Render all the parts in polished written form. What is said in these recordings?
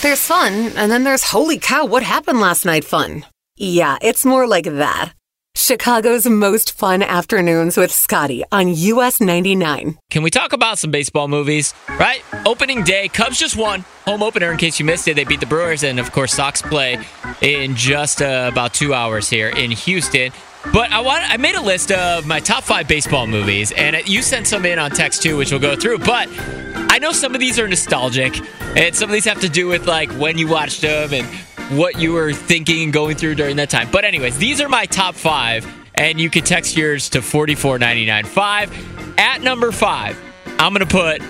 There's fun, and then there's holy cow, what happened last night fun. Yeah, it's more like that. Chicago's most fun afternoons with Scotty on US 99. Can we talk about some baseball movies? Right? Opening day, Cubs just won. Home opener, in case you missed it. They beat the Brewers, and of course, Sox play in just about 2 hours here in Houston. But I made a list of my top 5 baseball movies, and you sent some in on text too, which we'll go through. But I know some of these are nostalgic, and some of these have to do with like when you watched them and what you were thinking and going through during that time. But anyways, these are my top 5, and you can text yours to 44995. At number 5, I'm going to put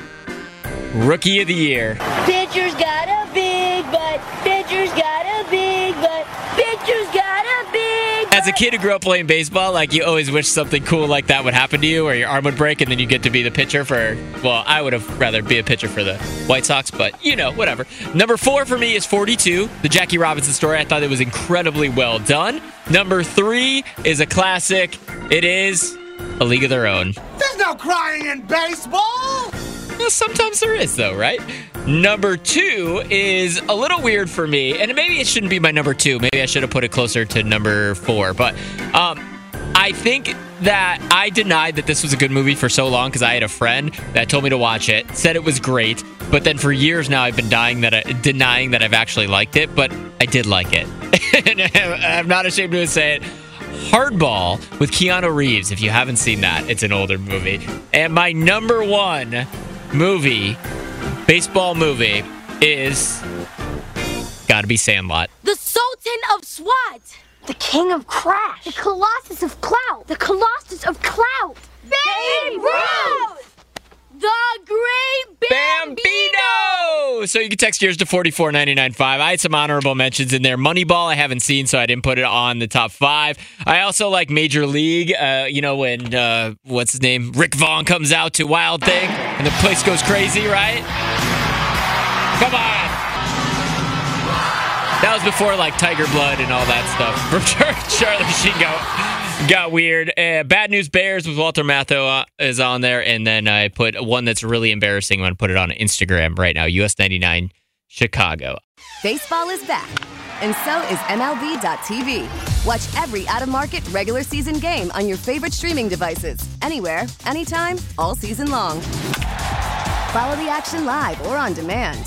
Rookie of the Year. Pitcher's got a big butt. Pitcher's got a big butt. Pitcher's got a big butt. As a kid who grew up playing baseball, like you always wish something cool like that would happen to you, or your arm would break, and then you get to be the pitcher for, well, I would have rather be a pitcher for the White Sox, but you know, whatever. Number 4 for me is 42, the Jackie Robinson story. I thought it was incredibly well done. Number 3 is a classic. It is A League of Their Own. There's no crying in baseball. Well, sometimes there is, though, right? Number 2 is a little weird for me, and maybe it shouldn't be my number 2. Maybe I should have put it closer to number 4. But I think that I denied that this was a good movie for so long because I had a friend that told me to watch it, said it was great, but then for years now I've been denying that I've actually liked it, but I did like it. And I'm not ashamed to say it. Hardball with Keanu Reeves. If you haven't seen that, it's an older movie. And my number 1 baseball movie is gotta be Sandlot. The Sultan of Swat, the King of Crash, the Colossus of Clout, Babe Ruth, the Great Bambino. So you can text yours to 44995. I had some honorable mentions in there. Moneyball I haven't seen, so I didn't put it on the top 5. I also like Major League. When what's his name, Rick Vaughn comes out to Wild Thing, and the place goes crazy, right? Come on. That was before, like, Tiger Blood and all that stuff. From Charlie Sheen got weird. Bad News Bears with Walter Matthau is on there. And then I put one that's really embarrassing. I'm going to put it on Instagram right now. US 99 Chicago. Baseball is back. And so is MLB.tv. Watch every out-of-market regular season game on your favorite streaming devices. Anywhere, anytime, all season long. Follow the action live or on demand.